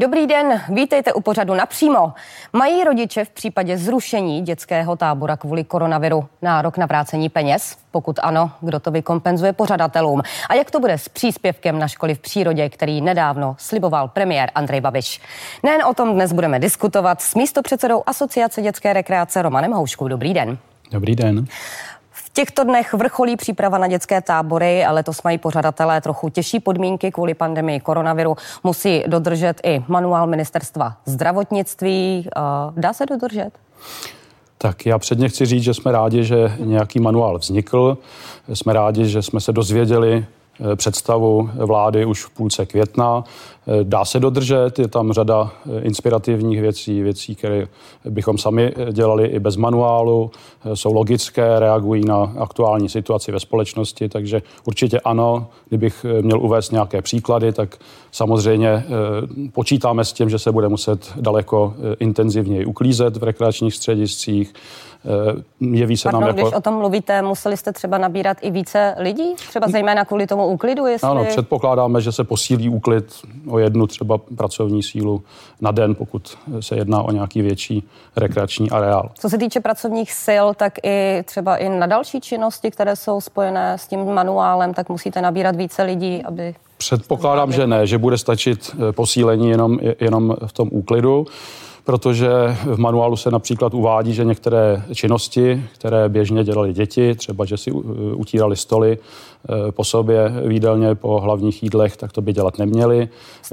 Dobrý den, vítejte u pořadu Napřímo. Mají rodiče v případě zrušení dětského tábora kvůli koronaviru nárok na vrácení peněz? Pokud ano, kdo to vykompenzuje pořadatelům? A jak to bude s příspěvkem na školy v přírodě, který nedávno sliboval premiér Andrej Babiš? Nejen o tom dnes budeme diskutovat s místopředsedou Asociace dětské rekreace Romanem Houškou. Dobrý den. Dobrý den. V těchto dnech vrcholí příprava na dětské tábory, letos mají pořadatelé trochu těžší podmínky kvůli pandemii koronaviru. Musí dodržet i manuál ministerstva zdravotnictví. Dá se dodržet? Tak já předně chci říct, že jsme rádi, že nějaký manuál vznikl. Jsme rádi, že jsme se dozvěděli představu vlády už v půlce května. Dá se dodržet, je tam řada inspirativních věcí, které bychom sami dělali i bez manuálu, jsou logické, reagují na aktuální situaci ve společnosti, takže určitě ano, kdybych měl uvést nějaké příklady, tak samozřejmě počítáme s tím, že se bude muset daleko intenzivněji uklízet v rekreačních střediscích. Když o tom mluvíte, museli jste třeba nabírat i více lidí? Třeba zejména kvůli tomu úklidu? Ano, předpokládáme, že se posílí úklid o jednu třeba pracovní sílu na den, pokud se jedná o nějaký větší rekreační areál. Co se týče pracovních sil, tak i třeba i na další činnosti, které jsou spojené s tím manuálem, tak musíte nabírat více lidí, aby... Předpokládám, že ne, že bude stačit posílení jenom v tom úklidu, protože v manuálu se například uvádí, že některé činnosti, které běžně dělali děti, třeba že si utírali stoly po sobě v jídelně, po hlavních jídlech, tak to by dělat neměli.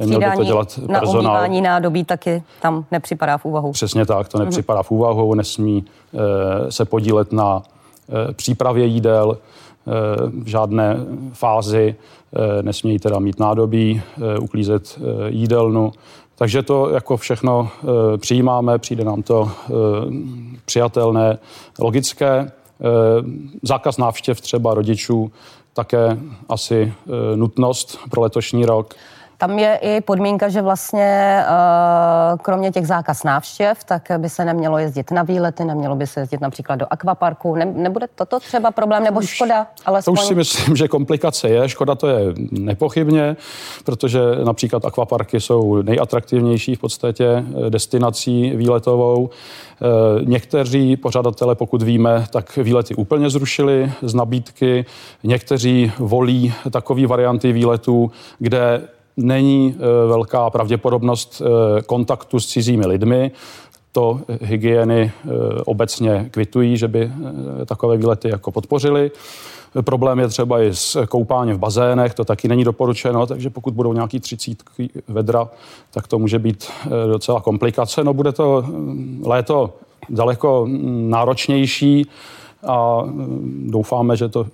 Měl by to dělat personál. Na umývání nádobí taky tam nepřipadá v úvahu. Přesně tak, to nepřipadá v úvahu, nesmí se podílet na přípravě jídel, v žádné fázi, nesmějí teda mít nádobí, uklízet jídelnu. Takže to jako všechno přijímáme, přijde nám to přijatelné, logické. Zákaz návštěv třeba rodičů, také asi nutnost pro letošní rok. Tam je i podmínka, že vlastně kromě těch zákaz návštěv, tak by se nemělo jezdit na výlety, nemělo by se jezdit například do akvaparku. Nebude toto třeba problém nebo škoda? To už si myslím, že komplikace je. Škoda to je nepochybně, protože například akvaparky jsou nejatraktivnější v podstatě destinací výletovou. Někteří pořadatelé, pokud víme, tak výlety úplně zrušili z nabídky. Někteří volí takové varianty výletů, kde není velká pravděpodobnost kontaktu s cizími lidmi. To hygieny obecně kvitují, že by takové výlety jako podpořili. Problém je třeba i s koupáním v bazénech, to taky není doporučeno, takže pokud budou nějaký 30 vedra, tak to může být docela komplikace. No bude to léto daleko náročnější a doufáme, že to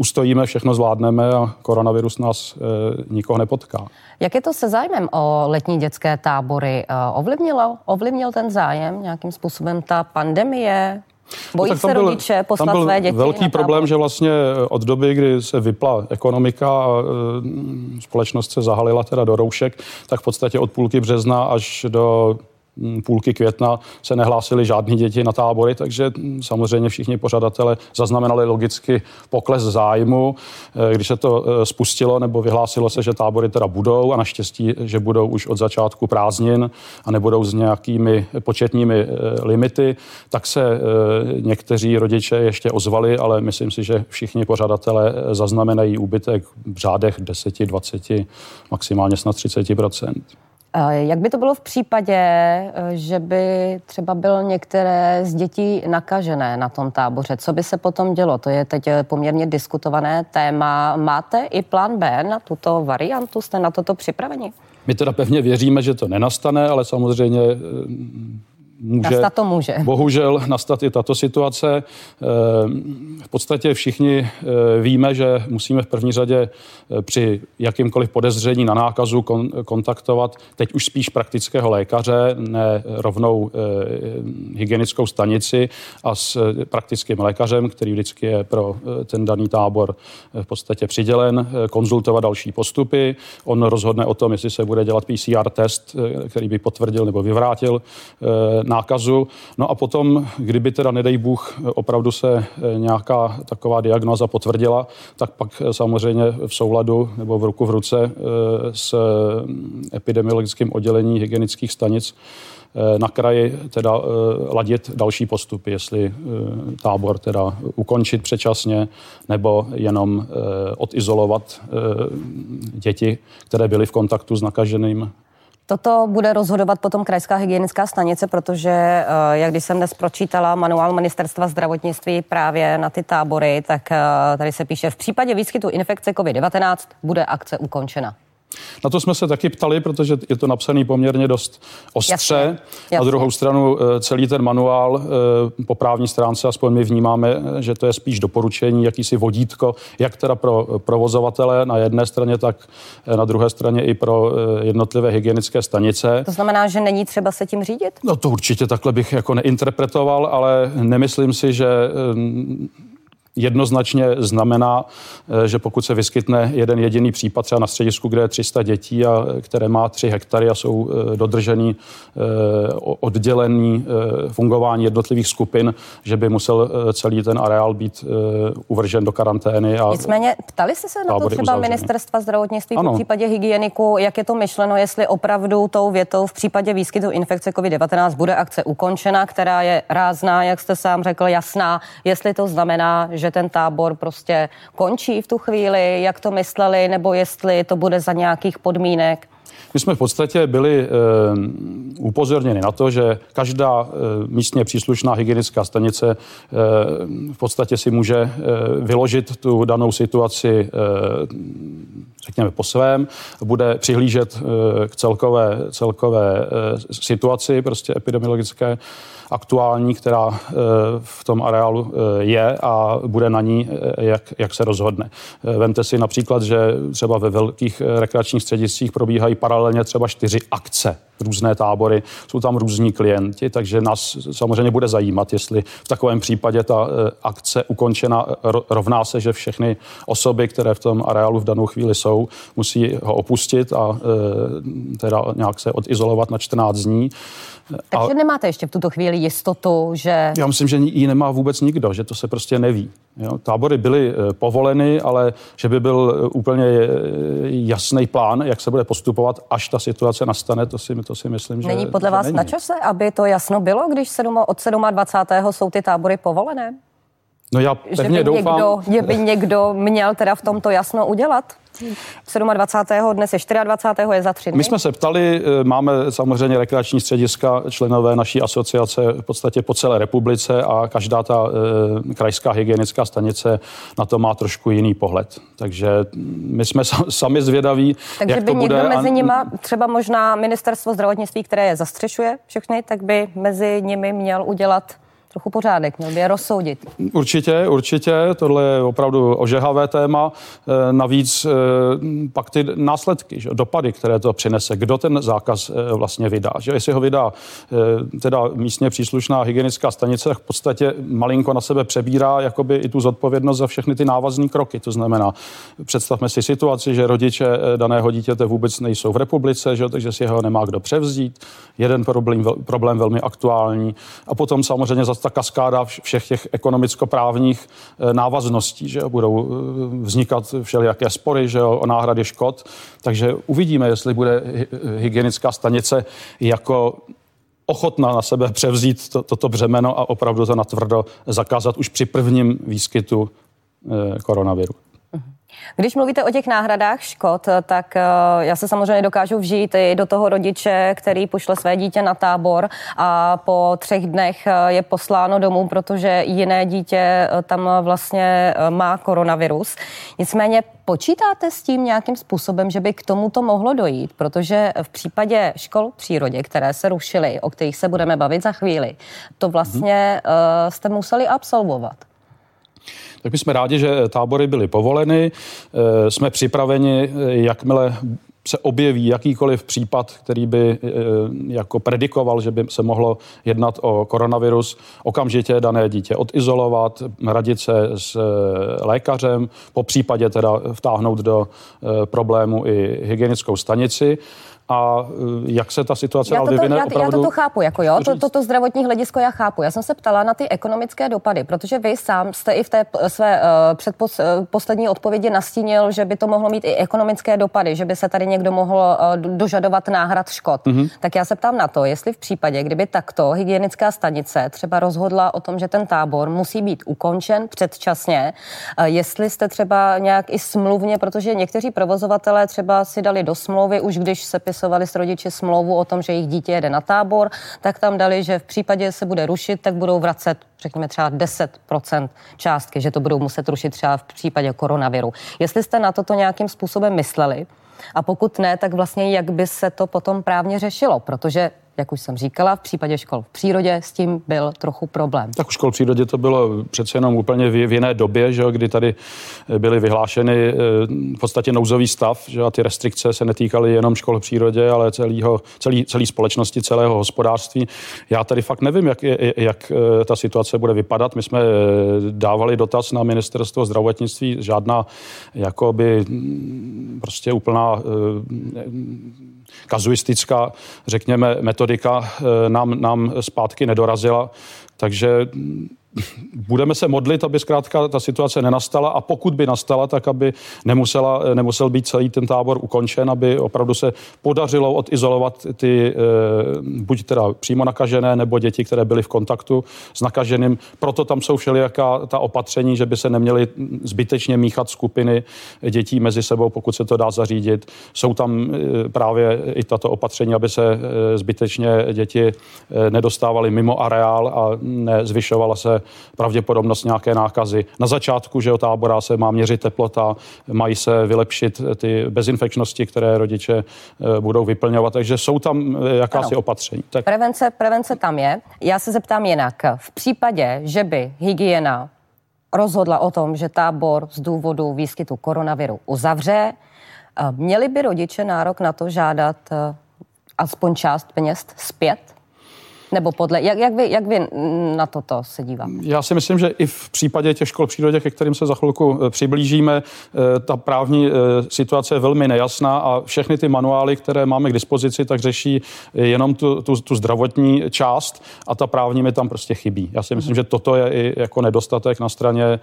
ustojíme, všechno zvládneme a koronavirus nás nikoho nepotká. Jak je to se zájmem o letní dětské tábory? Ovlivnil ten zájem nějakým způsobem ta pandemie? Bojí se rodiče poslat své děti na tábor? Velký problém, že vlastně od doby, kdy se vypla ekonomika a společnost se zahalila teda do roušek, tak v podstatě od půlky března až do půlky května se nehlásili žádný děti na tábory, takže samozřejmě všichni pořadatelé zaznamenali logicky pokles zájmu. Když se to spustilo nebo vyhlásilo se, že tábory teda budou a naštěstí, že budou už od začátku prázdnin a nebudou s nějakými početními limity, tak se někteří rodiče ještě ozvali, ale myslím si, že všichni pořadatelé zaznamenají úbytek v řádech 10, 20, maximálně snad 30%. Jak by to bylo v případě, že by třeba bylo některé z dětí nakažené na tom táboře? Co by se potom dělo? To je teď poměrně diskutované téma. Máte i plán B na tuto variantu? Jste na toto připraveni? My teda pevně věříme, že to nenastane, ale samozřejmě může. Bohužel nastat i tato situace. V podstatě všichni víme, že musíme v první řadě při jakýmkoliv podezření na nákazu kontaktovat teď už spíš praktického lékaře, ne rovnou hygienickou stanici a s praktickým lékařem, který vždycky je pro ten daný tábor v podstatě přidělen, konzultovat další postupy. On rozhodne o tom, jestli se bude dělat PCR test, který by potvrdil nebo vyvrátil nákazu. No a potom, kdyby teda nedej Bůh opravdu se nějaká taková diagnóza potvrdila, tak pak samozřejmě v souladu nebo v ruku v ruce s epidemiologickým oddělením hygienických stanic na kraji teda ladit další postupy, jestli tábor teda ukončit předčasně nebo jenom odizolovat děti, které byly v kontaktu s nakaženým. Toto bude rozhodovat potom krajská hygienická stanice, protože, jak když jsem dnes pročítala manuál Ministerstva zdravotnictví právě na ty tábory, tak tady se píše, v případě výskytu infekce COVID-19 bude akce ukončena. Na to jsme se taky ptali, protože je to napsané poměrně dost ostře. Jasně. Na druhou stranu celý ten manuál po právní stránce, aspoň my vnímáme, že to je spíš doporučení, jakýsi vodítko, jak teda pro provozovatele na jedné straně, tak na druhé straně i pro jednotlivé hygienické stanice. To znamená, že není třeba se tím řídit? No to určitě takhle bych jako neinterpretoval, ale nemyslím si, že jednoznačně znamená, že pokud se vyskytne jeden jediný případ třeba na středisku, kde je 300 dětí a které má 3 hektary a jsou dodržení oddělení fungování jednotlivých skupin, že by musel celý ten areál být uvržen do karantény. A nicméně ptali jste se na to třeba uzavřený. Ministerstva zdravotnictví v případě hygieniku, jak je to myšleno, jestli opravdu tou větou v případě výskytu infekce COVID-19 bude akce ukončena, která je rázná, jak jste sám řekl, jasná, jestli to znamená, že ten tábor prostě končí v tu chvíli, jak to mysleli, nebo jestli to bude za nějakých podmínek? My jsme v podstatě byli upozorněni na to, že každá místně příslušná hygienická stanice v podstatě si může vyložit tu danou situaci řekněme po svém, bude přihlížet k celkové situaci prostě epidemiologické aktuální, která v tom areálu je a bude na ní, jak se rozhodne. Vemte si například, že třeba ve velkých rekreačních střediscích probíhají paralelně třeba 4 akce, různé tábory, jsou tam různí klienti, takže nás samozřejmě bude zajímat, jestli v takovém případě ta akce ukončena rovná se, že všechny osoby, které v tom areálu v danou chvíli jsou, musí ho opustit a teda nějak se odizolovat na 14 dní. Takže nemáte ještě v tuto chvíli jistotu, že... Já myslím, že ji nemá vůbec nikdo, že to se prostě neví. Jo? Tábory byly povoleny, ale že by byl úplně jasný plán, jak se bude postupovat, až ta situace nastane, to si myslím, že... Není podle vás na čase, aby to jasno bylo, když od 27. jsou ty tábory povolené? No já pevně doufám... Že by někdo měl teda v tomto jasno udělat? 27. dnes je 24. je za 3 dny. My jsme se ptali, máme samozřejmě rekreační střediska, členové naší asociace v podstatě po celé republice a každá ta krajská hygienická stanice na to má trošku jiný pohled. Takže my jsme sami zvědaví, takže jak to bude. Takže by někdo mezi nima, třeba možná Ministerstvo zdravotnictví, které je zastřešuje všechny, tak by mezi nimi měl udělat trochu pořádek, měl by je rozsoudit. Určitě. Tohle je opravdu ožehavé téma. Navíc pak ty následky, že? Dopady, které to přinese. Kdo ten zákaz vlastně vydá? Že? Jestli ho vydá teda místně příslušná hygienická stanice, tak v podstatě malinko na sebe přebírá jakoby i tu zodpovědnost za všechny ty návazné kroky. To znamená, představme si situaci, že rodiče daného dítěte vůbec nejsou v republice, že? Takže si ho nemá kdo převzít. Jeden problém velmi aktuální. A potom samozřejmě ta kaskáda všech těch ekonomicko-právních návazností, že budou vznikat všelijaké spory, že o náhradě škod. Takže uvidíme, jestli bude hygienická stanice jako ochotná na sebe převzít toto břemeno a opravdu to natvrdo zakázat už při prvním výskytu koronaviru. Když mluvíte o těch náhradách škod, tak já se samozřejmě dokážu vžít i do toho rodiče, který pošle své dítě na tábor a po 3 dnech je posláno domů, protože jiné dítě tam vlastně má koronavirus. Nicméně počítáte s tím nějakým způsobem, že by k tomuto mohlo dojít? Protože v případě škol v přírodě, které se rušily, o kterých se budeme bavit za chvíli, to vlastně jste museli absolvovat. Tak my jsme rádi, že tábory byly povoleny, jsme připraveni, jakmile se objeví jakýkoliv případ, který by jako predikoval, že by se mohlo jednat o koronavirus, okamžitě dané dítě odizolovat, radit se s lékařem, popřípadě teda vtáhnout do problému i hygienickou stanici. a jak se ta situace vyvine. Já to chápu, jako jo, to zdravotní hledisko já chápu. Já jsem se ptala na ty ekonomické dopady, protože vy sám jste i v té své poslední odpovědi nastínil, že by to mohlo mít i ekonomické dopady, že by se tady někdo mohl dožadovat náhrad škod. Mm-hmm. Tak já se ptám na to, jestli v případě, kdyby takto hygienická stanice třeba rozhodla o tom, že ten tábor musí být ukončen předčasně, jestli jste třeba nějak i smluvně, protože někteří provozovatelé třeba si dali do smlouvy, už když sepisovali s rodiči smlouvu o tom, že jejich dítě jede na tábor, tak tam dali, že v případě se bude rušit, tak budou vracet, řekněme třeba 10% částky, že to budou muset rušit třeba v případě koronaviru. Jestli jste na toto nějakým způsobem mysleli a pokud ne, tak vlastně jak by se to potom právně řešilo, protože jak už jsem říkala, v případě škol v přírodě s tím byl trochu problém. Tak u škol v přírodě to bylo přece jenom úplně v jiné době, že, kdy tady byly vyhlášeny v podstatě nouzový stav, že, a ty restrikce se netýkaly jenom škol v přírodě, ale celé společnosti, celého hospodářství. Já tady fakt nevím, jak ta situace bude vypadat. My jsme dávali dotaz na ministerstvo zdravotnictví, žádná jakoby prostě úplná kazuistická, řekněme, metodika nám zpátky nedorazila, takže budeme se modlit, aby zkrátka ta situace nenastala a pokud by nastala, tak aby nemusel být celý ten tábor ukončen, aby opravdu se podařilo odizolovat ty buď teda přímo nakažené nebo děti, které byly v kontaktu s nakaženým. Proto tam jsou všelijaká ta opatření, že by se neměly zbytečně míchat skupiny dětí mezi sebou, pokud se to dá zařídit. Jsou tam právě i tato opatření, aby se zbytečně děti nedostávaly mimo areál a nezvyšovala se pravděpodobnost nějaké nákazy. Na začátku, že od tábora se má měřit teplota, mají se vylepšit ty bezinfekčnosti, které rodiče budou vyplňovat, takže jsou tam jakási opatření. Tak. Prevence tam je. Já se zeptám jinak. V případě, že by hygiena rozhodla o tom, že tábor z důvodu výskytu koronaviru uzavře, měli by rodiče nárok na to žádat aspoň část peněz zpět? Nebo podle, jak vy na toto se díváte? Já si myslím, že i v případě těch škol v přírodě, ke kterým se za chvilku přiblížíme, ta právní situace je velmi nejasná a všechny ty manuály, které máme k dispozici, tak řeší jenom tu zdravotní část a ta právní mi tam prostě chybí. Já si myslím, že toto je i jako nedostatek na straně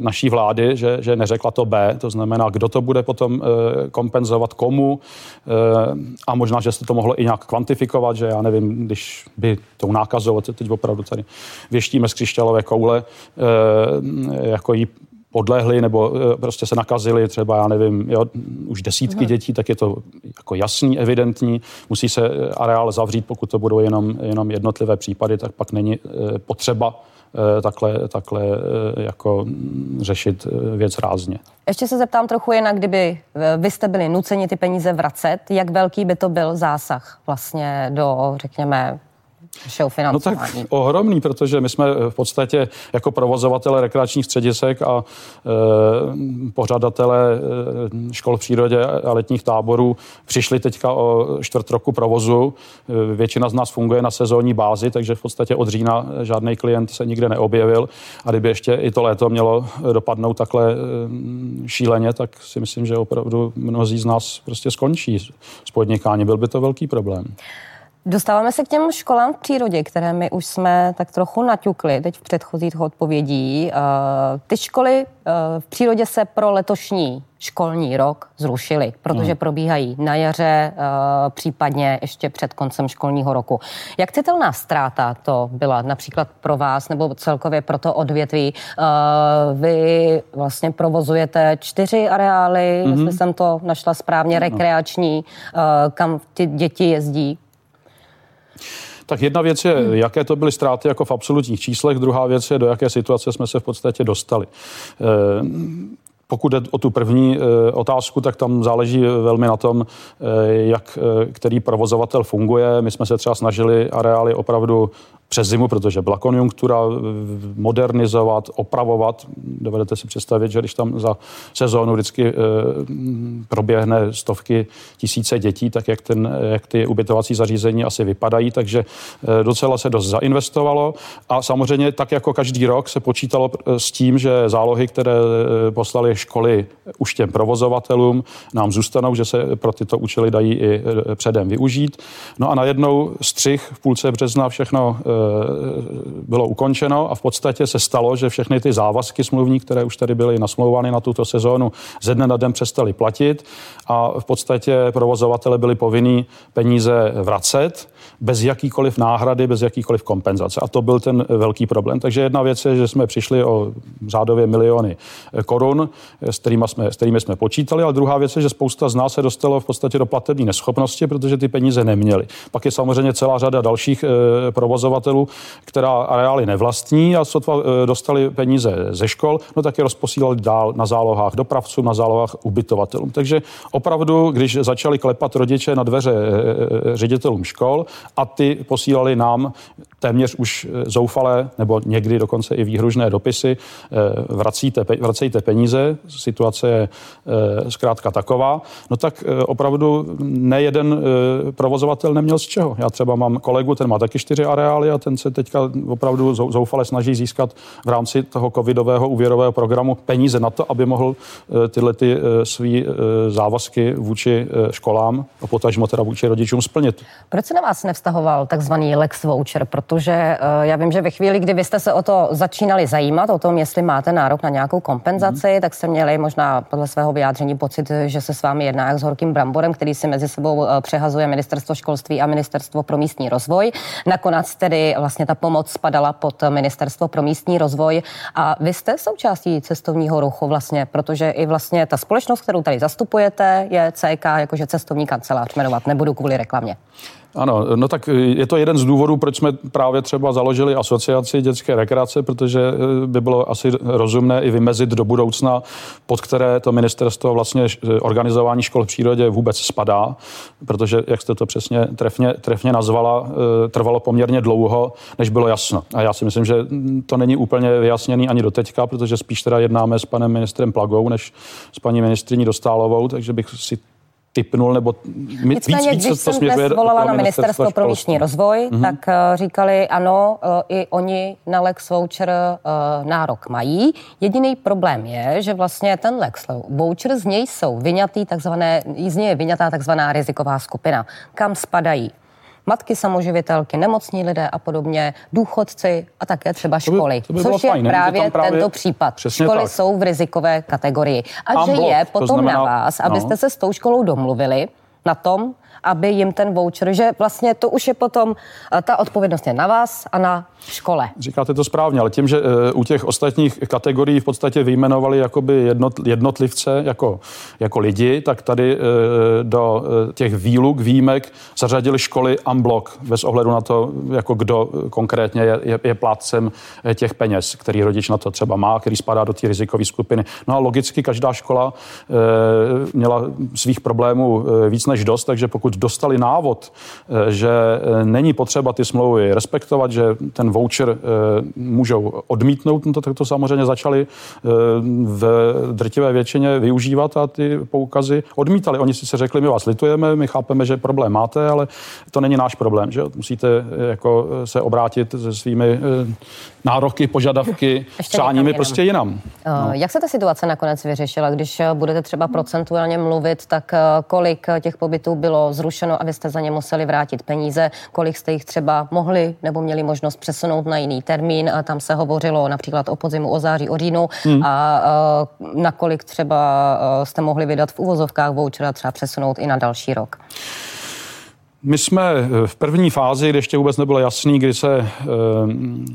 naší vlády, že neřekla to B, to znamená, kdo to bude potom kompenzovat komu a možná, že se to mohlo i nějak kvantifikovat, že já nevím, když by tou nákazou, teď opravdu tady věštíme z křišťálové koule, jako jí podlehli nebo prostě se nakazili třeba, já nevím, jo, už desítky dětí, tak je to jako jasný, evidentní. Musí se areál zavřít, pokud to budou jenom jednotlivé případy, tak pak není potřeba takhle jako řešit věc rázně. Ještě se zeptám trochu jinak, kdyby vy jste byli nuceni ty peníze vracet, jak velký by to byl zásah vlastně do, řekněme, no tak ohromný, protože my jsme v podstatě jako provozovatele rekreačních středisek a pořadatele škol v přírodě a letních táborů přišli teďka o 4 roku provozu. Většina z nás funguje na sezónní bázi, takže v podstatě od října žádný klient se nikde neobjevil a kdyby ještě i to léto mělo dopadnout takhle šíleně, tak si myslím, že opravdu mnozí z nás prostě skončí s podnikáním. Byl by to velký problém. Dostáváme se k těm školám v přírodě, které my už jsme tak trochu naťukli teď v předchozích odpovědí. Ty školy v přírodě se pro letošní školní rok zrušily, protože probíhají na jaře, případně ještě před koncem školního roku. Jak citelná ztráta to byla například pro vás nebo celkově pro to odvětví? Vy vlastně provozujete 4 areály, jestli jsem to našla správně, rekreační, kam ty děti jezdí. Tak jedna věc je, jaké to byly ztráty jako v absolutních číslech, druhá věc je, do jaké situace jsme se v podstatě dostali. Pokud jde o tu první otázku, tak tam záleží velmi na tom, jak který provozovatel funguje. My jsme se třeba snažili areály opravdu přes zimu, protože byla konjunktura, modernizovat, opravovat. Dovedete si představit, že když tam za sezónu vždycky proběhne stovky, tisíce dětí, tak jak ty ubytovací zařízení asi vypadají, takže docela se dost zainvestovalo a samozřejmě tak jako každý rok se počítalo s tím, že zálohy, které poslaly školy už těm provozovatelům, nám zůstanou, že se pro tyto účely dají i předem využít. No a najednou střih v půlce března všechno bylo ukončeno a v podstatě se stalo, že všechny ty závazky smluvní, které už tady byly nasmlouvány na tuto sezónu, ze dne na den přestaly platit a v podstatě provozovatele byli povinni peníze vracet bez jakýkoliv náhrady, bez jakýkoliv kompenzace. A to byl ten velký problém. Takže jedna věc je, že jsme přišli o řádově miliony korun, s kterými jsme počítali, ale druhá věc je, že spousta z nás se dostalo v podstatě do platební neschopnosti, protože ty peníze neměli. Pak je samozřejmě celá řada dalších provozovatelů, která areály nevlastní a sotva dostali peníze ze škol, no tak je rozposílali dál na zálohách dopravcům, na zálohách ubytovatelům. Takže opravdu, když začali klepat rodiče na dveře ředitelům škol a ty posílali nám téměř už zoufalé nebo někdy dokonce i výhružné dopisy, vracejte peníze, situace je zkrátka taková, no tak opravdu nejeden provozovatel neměl z čeho. Já třeba mám kolegu, ten má taky 4 areály a ten se teďka opravdu zoufale snaží získat v rámci toho covidového úvěrového programu peníze na to, aby mohl tyhle ty svý závazky vůči školám a potažmo teda vůči rodičům splnit. Proč se na vás nevztahoval takzvaný Lex voucher? Protože já vím, že ve chvíli, kdy vy jste se o to začínali zajímat, o tom, jestli máte nárok na nějakou kompenzaci, tak jste měli možná podle svého vyjádření pocit, že se s vámi jedná jak s horkým bramborem, který si mezi sebou přehazuje Ministerstvo školství a Ministerstvo pro místní rozvoj. Nakonec tedy vlastně ta pomoc spadala pod Ministerstvo pro místní rozvoj a vy jste součástí cestovního ruchu vlastně, protože i vlastně ta společnost, kterou tady zastupujete, je CK, jakože cestovní kancelář, jmenovat nebudu kvůli reklamě. Ano, no tak je to jeden z důvodů, proč jsme právě třeba založili Asociaci dětské rekreace, protože by bylo asi rozumné i vymezit do budoucna, pod které to ministerstvo vlastně organizování škol v přírodě vůbec spadá, protože, jak jste to přesně trefně nazvala, trvalo poměrně dlouho, než bylo jasno. A já si myslím, že to není úplně vyjasněný ani do teďka, protože spíš teda jednáme s panem ministrem Plagou, než s paní ministryní Dostálovou, takže bych si typnul, nebo nicméně, když jsem dnes volala na Ministerstvo pro místní rozvoj, tak říkali, ano, i oni na Lex voucher nárok mají. Jediný problém je, že vlastně ten Lex voucher, z něj je vyňatá takzvaná riziková skupina. Kam spadají? Matky samoživitelky, nemocní lidé a podobně, důchodci a také třeba školy. To by což je fajn, právě tento případ. Školy tak jsou v rizikové kategorii. A že je potom znamená na vás, abyste se s tou školou domluvili na tom, aby jim ten voucher, že vlastně to už je potom, ta odpovědnost je na vás a na škole. Říkáte to správně, ale tím, že u těch ostatních kategorií v podstatě vyjmenovali jakoby jednotlivce jako lidi, tak tady do těch výjimek zařadili školy en bloc, bez ohledu na to, jako kdo konkrétně je plátcem těch peněz, který rodič na to třeba má, který spadá do té rizikové skupiny. No a logicky každá škola měla svých problémů víc než dost, takže pokud dostali návod, že není potřeba ty smlouvy respektovat, že ten voucher můžou odmítnout, no tak to samozřejmě začali v drtivé většině využívat a ty poukazy odmítali. Oni si řekli, my vás litujeme, my chápeme, že problém máte, ale to není náš problém, že musíte jako se obrátit se svými nároky, požadavky, přáními prostě jinam. No. Jak se ta situace nakonec vyřešila? Když budete třeba procentuálně mluvit, tak kolik těch pobytů bylo zrušeno a vy jste za ně museli vrátit peníze, kolik jste jich třeba mohli nebo měli možnost přesunout na jiný termín a tam se hovořilo například o podzimu, o září, o říjnu a nakolik třeba jste mohli vydat v uvozovkách vouchera třeba přesunout i na další rok? My jsme v první fázi, kdy ještě vůbec nebylo jasný, kdy se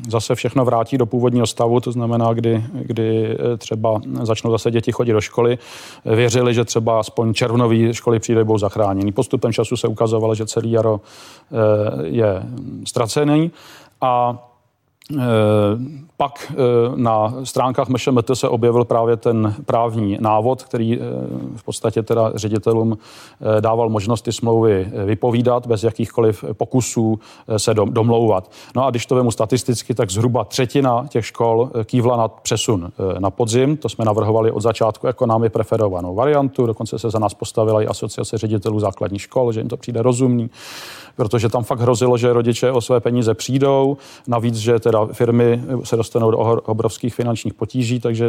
zase všechno vrátí do původního stavu, to znamená, kdy třeba začnou zase děti chodit do školy, věřili, že třeba aspoň červnový školy přijde budou zachráněný. Postupem času se ukazovalo, že celý jaro je ztracený a Pak na stránkách MŠMT se objevil právě ten právní návod, který v podstatě teda ředitelům dával možnost ty smlouvy vypovídat bez jakýchkoliv pokusů se domlouvat. No a když to vemu statisticky, tak zhruba třetina těch škol kývla na přesun na podzim. To jsme navrhovali od začátku jako námi preferovanou variantu. Dokonce se za nás postavila i Asociace ředitelů základních škol, že jim to přijde rozumný, protože tam fakt hrozilo, že rodiče o své peníze přijdou, navíc, že teda firmy se dostanou do obrovských finančních potíží, takže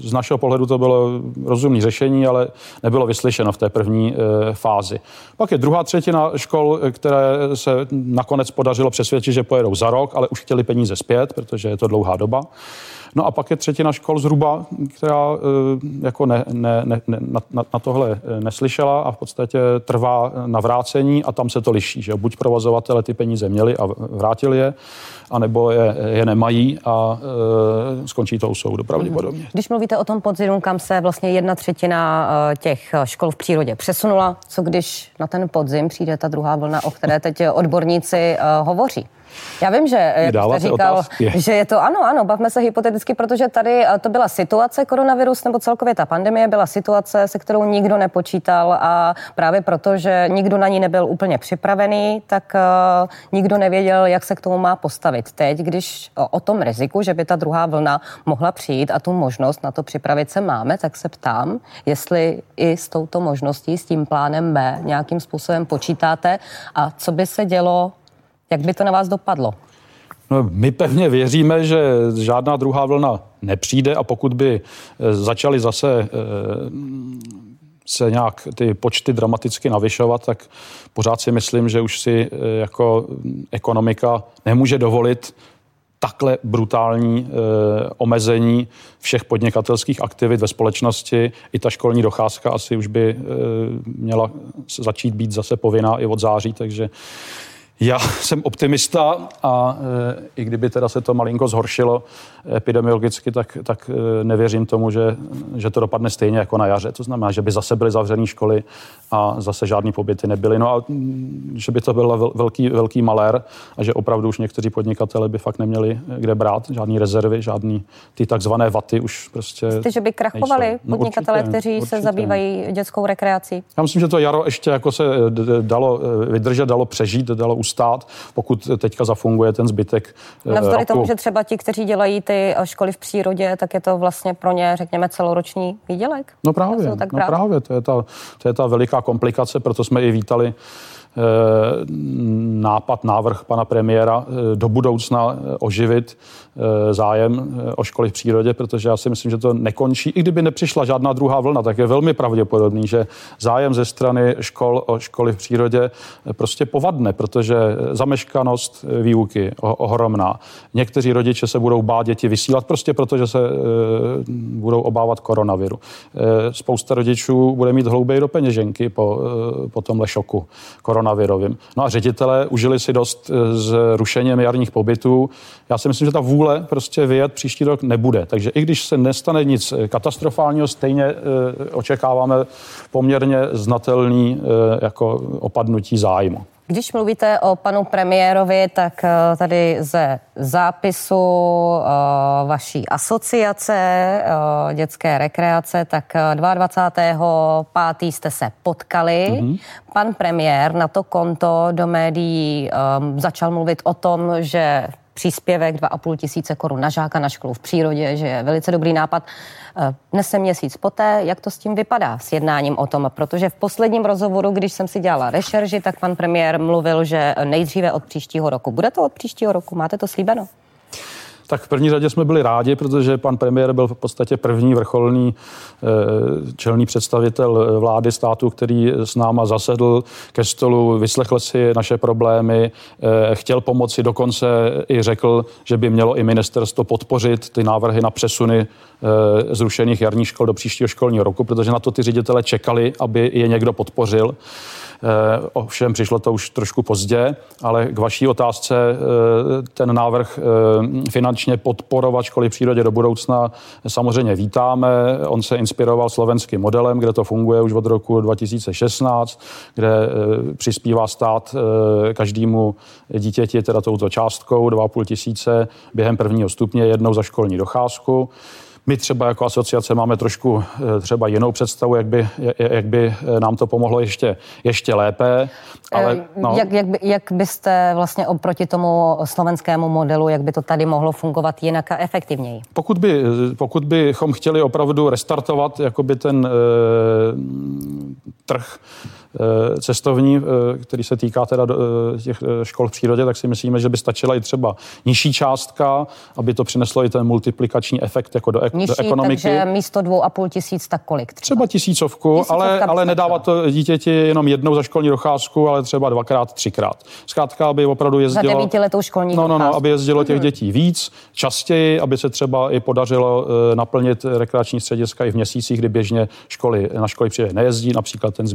z našeho pohledu to bylo rozumné řešení, ale nebylo vyslyšeno v té první fázi. Pak je druhá třetina škol, které se nakonec podařilo přesvědčit, že pojedou za rok, ale už chtěli peníze zpět, protože je to dlouhá doba. No a pak je třetina škol zhruba, která jako na tohle neslyšela a v podstatě trvá na vrácení a tam se to liší, že buď provozovatele ty peníze měli a vrátili je, anebo je nemají a skončí to u soudu pravděpodobně. Když mluvíte o tom podzimu, kam se vlastně jedna třetina těch škol v přírodě přesunula, co když na ten podzim přijde ta druhá vlna, o které teď odborníci hovoří? Já vím, že jste říkal, že je to ano, bavme se hypoteticky, protože tady to byla situace, koronavirus nebo celkově ta pandemie byla situace, se kterou nikdo nepočítal a právě proto, že nikdo na ní nebyl úplně připravený, tak nikdo nevěděl, jak se k tomu má postavit. Teď, když o tom riziku, že by ta druhá vlna mohla přijít a tu možnost na to připravit se máme, tak se ptám, jestli i s touto možností, s tím plánem B nějakým způsobem počítáte a co by se dělo, jak by to na vás dopadlo? No, my pevně věříme, že žádná druhá vlna nepřijde a pokud by začaly zase se nějak ty počty dramaticky navyšovat, tak pořád si myslím, že už si jako ekonomika nemůže dovolit takhle brutální omezení všech podnikatelských aktivit ve společnosti. I ta školní docházka asi už by měla začít být zase povinná i od září, takže já jsem optimista a i kdyby teda se to malinko zhoršilo epidemiologicky, tak nevěřím tomu, že to dopadne stejně jako na jaře. To znamená, že by zase byly zavřené školy a zase žádný pobyty nebyly. No a že by to byl velký malér a že opravdu už někteří podnikatelé by fakt neměli kde brát, žádný rezervy, žádný ty takzvané vaty už prostě nejsou. Že by krachovali podnikatelé, kteří se zabývají dětskou rekreací? Já myslím, že to jaro ještě jako se dalo vydržet, dalo přežít, dalo stát, pokud teďka zafunguje ten zbytek navzdory tomu, že třeba ti, kteří dělají ty školy v přírodě, tak je to vlastně pro ně, řekněme, celoroční výdělek. No právě. To je ta veliká komplikace, proto jsme i vítali návrh pana premiéra do budoucna oživit zájem o školy v přírodě, protože já si myslím, že to nekončí. I kdyby nepřišla žádná druhá vlna, tak je velmi pravděpodobný, že zájem ze strany škol o školy v přírodě prostě povadne, protože zameškanost výuky ohromná. Někteří rodiče se budou bát děti vysílat prostě proto, že se budou obávat koronaviru. Spousta rodičů bude mít hlouběji do peněženky po tomhle šoku koronavirovým. No a ředitelé užili si dost s rušením jarních pobytů. Já si myslím, že ta vůle prostě vyjet příští rok nebude. Takže i když se nestane nic katastrofálního, stejně očekáváme poměrně znatelný jako opadnutí zájmu. Když mluvíte o panu premiérovi, tak tady ze zápisu vaší asociace dětské rekreace, tak 22.5. jste se potkali. Mm-hmm. Pan premiér na to konto do médií začal mluvit o tom, že příspěvek 2 500 korun na žáka na školu v přírodě, že je velice dobrý nápad. Dnes se měsíc poté, jak to s tím vypadá, s jednáním o tom, protože v posledním rozhovoru, když jsem si dělala rešerži, tak pan premiér mluvil, že nejdříve od příštího roku. Bude to od příštího roku? Máte to slíbeno? Tak v první řadě jsme byli rádi, protože pan premiér byl v podstatě první vrcholný čelný představitel vlády státu, který s náma zasedl ke stolu, vyslechl si naše problémy, chtěl pomoci, dokonce i řekl, že by mělo i ministerstvo podpořit ty návrhy na přesuny zrušených jarních škol do příštího školního roku, protože na to ty ředitelé čekali, aby je někdo podpořil. Ovšem přišlo to už trošku pozdě, ale k vaší otázce ten návrh finančně podporovat školy v přírodě do budoucna samozřejmě vítáme. On se inspiroval slovenským modelem, kde to funguje už od roku 2016, kde přispívá stát každému dítěti teda touto částkou 2,5 tisíce během prvního stupně jednou za školní docházku. My třeba jako asociace máme trošku třeba jinou představu, jak by nám to pomohlo ještě lépe. Ale, no. Jak byste vlastně oproti tomu slovenskému modelu, jak by to tady mohlo fungovat jinak a efektivněji? Pokud bychom chtěli opravdu restartovat jakoby ten trh cestovní, který se týká teda těch škol v přírodě, tak si myslíme, že by stačila i třeba nižší částka, aby to přineslo i ten multiplikační efekt jako do ekonomiky. Takže místo 2,5 tisíc, tak kolik? Třeba tisícovku, ale nedávat to dítěti jenom jednou za školní docházku, ale třeba dvakrát, třikrát. Zkrátka, aby opravdu jezdilo... Za 9letou školní docházku. No, aby jezdilo těch dětí víc, častěji, aby se třeba i podařilo naplnit rekreační střediska i v měsících, kdy běžně na školy přírodě nejezdí, například ten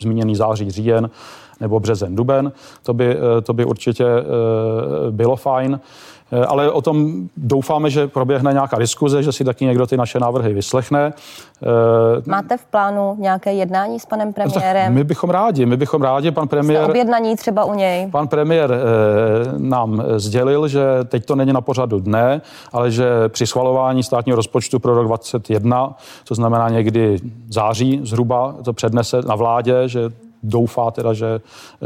zmíněný září, říjen nebo březen, duben. To by určitě bylo fajn. Ale o tom doufáme, že proběhne nějaká diskuze, že si taky někdo ty naše návrhy vyslechne. Máte v plánu nějaké jednání s panem premiérem? My bychom rádi. Pan premiér... Jste objednaní třeba u něj? Pan premiér nám sdělil, že teď to není na pořadu dne, ale že při schvalování státního rozpočtu pro rok 2021, to znamená někdy září zhruba, to přednese na vládě, že doufá teda, že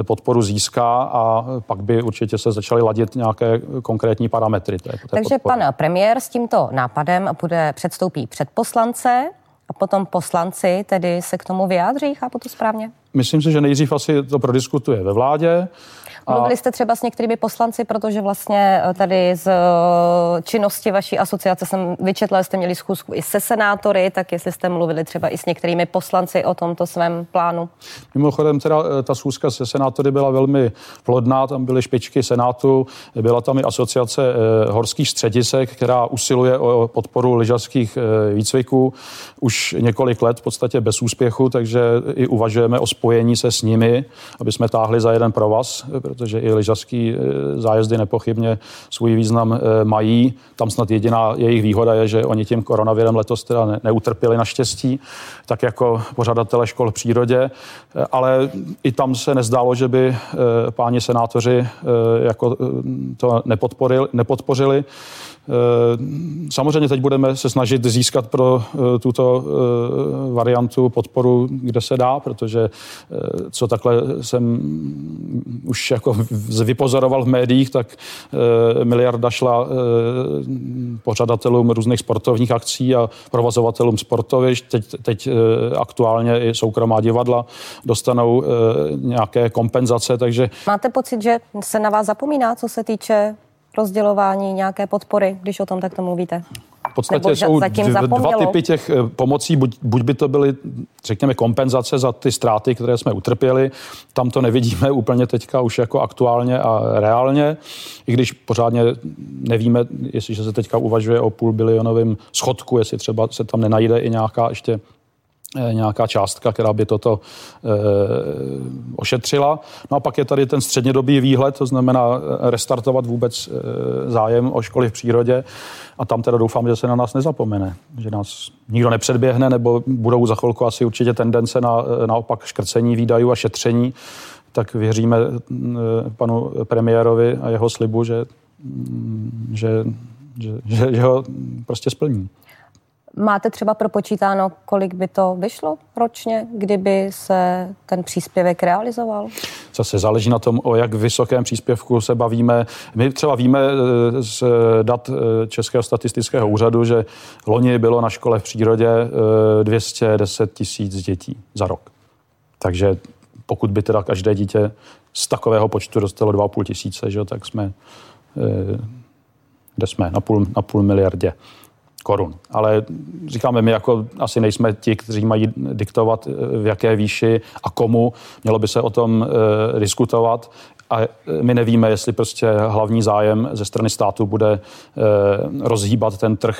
podporu získá a pak by určitě se začaly ladit nějaké konkrétní parametry. Takže podpory. Pan premiér s tímto nápadem předstoupí před poslance a potom poslanci tedy se k tomu vyjádří, chápu to správně? Myslím si, že nejdřív asi to prodiskutuje ve vládě. Mluvili jste třeba s některými poslanci, protože vlastně tady z činnosti vaší asociace jsem vyčetla, jste měli schůzku i se senátory, tak jestli jste mluvili třeba i s některými poslanci o tomto svém plánu. Mimochodem teda ta schůzka se senátory byla velmi plodná, tam byly špičky senátu, byla tam i asociace horských středisek, která usiluje o podporu lyžařských výcviků už několik let v podstatě bez úspěchu, takže i uvažujeme o spojení se s nimi, aby jsme táhli za jeden provaz, protože i lyžařský zájezdy nepochybně svůj význam mají. Tam snad jediná jejich výhoda je, že oni tím koronavirem letos teda neutrpěli naštěstí, tak jako pořadatelé škol v přírodě, ale i tam se nezdálo, že by páni senátoři jako to nepodpořili. Samozřejmě teď budeme se snažit získat pro tuto variantu podporu, kde se dá, protože co takhle jsem už jako vypozoroval v médiích, tak miliarda šla pořadatelům různých sportovních akcí a provozovatelům sportovišť. Teď aktuálně i soukromá divadla dostanou nějaké kompenzace, takže... Máte pocit, že se na vás zapomíná, co se týče rozdělování nějaké podpory, když o tom takto mluvíte? V podstatě jsou dva typy těch pomocí, buď by to byly, řekněme, kompenzace za ty ztráty, které jsme utrpěli. Tam to nevidíme úplně teďka už jako aktuálně a reálně, i když pořádně nevíme, jestliže se teďka uvažuje o půlbilionovém schodku, jestli třeba se tam nenajde i nějaká ještě nějaká částka, která by toto ošetřila. No a pak je tady ten střednědobý výhled, to znamená restartovat vůbec zájem o školy v přírodě a tam teda doufám, že se na nás nezapomene, že nás nikdo nepředběhne, nebo budou za chvilku asi určitě tendence na naopak škrcení výdajů a šetření, tak věříme panu premiérovi a jeho slibu, že ho prostě splní. Máte třeba propočítáno, kolik by to vyšlo ročně, kdyby se ten příspěvek realizoval? Zase záleží na tom, o jak vysokém příspěvku se bavíme. My třeba víme z dat Českého statistického úřadu, že loni bylo na škole v přírodě 210 tisíc dětí za rok. Takže pokud by teda každé dítě z takového počtu dostalo 2,5 tisíce, že, tak jsme, kde jsme? Na půl miliardě korun. Ale říkáme, my jako asi nejsme ti, kteří mají diktovat, v jaké výši a komu. Mělo by se o tom diskutovat A my nevíme, jestli prostě hlavní zájem ze strany státu bude rozhýbat ten trh,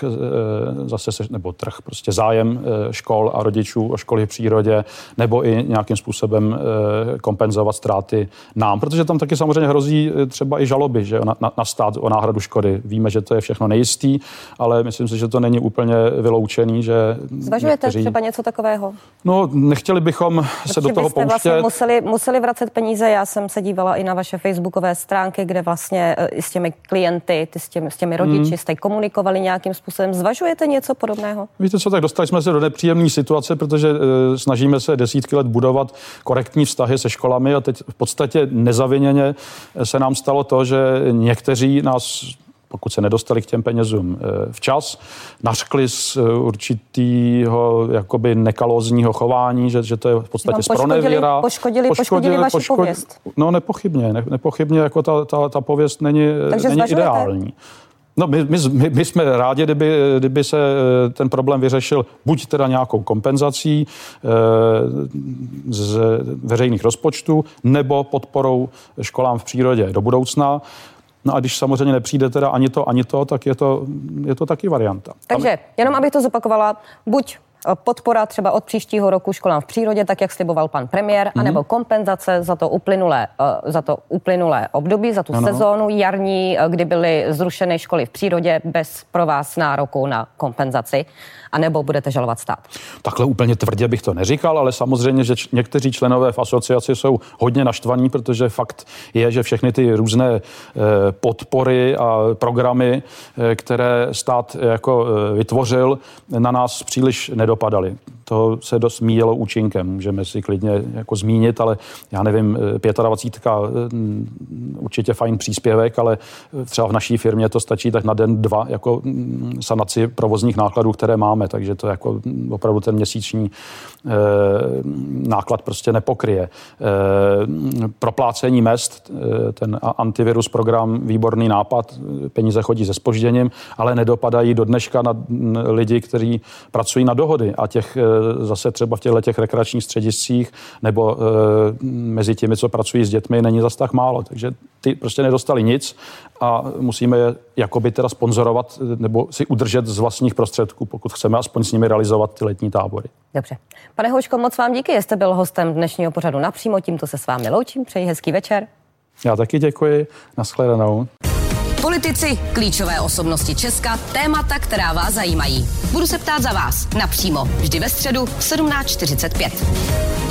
prostě zájem škol a rodičů o školy v přírodě, nebo i nějakým způsobem kompenzovat ztráty nám. Protože tam taky samozřejmě hrozí třeba i žaloby, že na stát o náhradu škody. Víme, že to je všechno nejistý, ale myslím si, že to není úplně vyloučený, že... Zvažujete třeba něco takového? No, nechtěli bychom se do toho pouštět. Vlastně museli vracet peníze. Já jsem se dívala i na vaše facebookové stránky, kde vlastně s těmi klienty, s těmi rodiči jste komunikovali nějakým způsobem. Zvažujete něco podobného? Víte co, tak dostali jsme se do nepříjemné situace, protože snažíme se desítky let budovat korektní vztahy se školami a teď v podstatě nezaviněně se nám stalo to, že někteří nás, pokud se nedostali k těm penězům včas, nařkli z určitýho jakoby nekalózního chování, že to je v podstatě spronevěra. Poškodili vaši pověst. No nepochybně jako ta pověst není ideální. No, my jsme rádi, kdyby se ten problém vyřešil buď teda nějakou kompenzací z veřejných rozpočtů, nebo podporou školám v přírodě do budoucna. No a když samozřejmě nepřijde teda ani to, tak je to taky varianta. Takže jenom abych to zopakovala, buď podpora třeba od příštího roku školám v přírodě, tak jak sliboval pan premiér, anebo kompenzace za to uplynulé období, za tu sezónu jarní, kdy byly zrušeny školy v přírodě bez pro vás nároku na kompenzaci, anebo budete žalovat stát. Takhle úplně tvrdě bych to neříkal, ale samozřejmě, že někteří členové v asociaci jsou hodně naštvaní, protože fakt je, že všechny ty různé podpory a programy, které stát jako vytvořil, na nás příliš nedopadaly. To se dost míjelo účinkem. Můžeme si klidně jako zmínit, ale já nevím, 25 určitě fajn příspěvek, ale třeba v naší firmě to stačí tak na den, dva, jako sanaci provozních nákladů, které máme, takže to jako opravdu ten měsíční náklad prostě nepokryje. Proplácení mezd, ten antivirus program, výborný nápad, peníze chodí se zpožděním, ale nedopadají do dneška na lidi, kteří pracují na dohody a těch zase třeba v těch rekreačních střediscích nebo mezi těmi, co pracují s dětmi, není zas tak málo. Takže ty prostě nedostali nic a musíme je jakoby teda sponzorovat nebo si udržet z vlastních prostředků, pokud chceme aspoň s nimi realizovat ty letní tábory. Dobře. Pane Houško, moc vám díky, že jste byl hostem dnešního pořadu Napřímo. Tímto se s vámi loučím. Přeji hezký večer. Já taky děkuji. Nashledanou. Politici, klíčové osobnosti Česka, témata, která vás zajímají. Budu se ptát za vás napřímo, vždy ve středu v 17:45.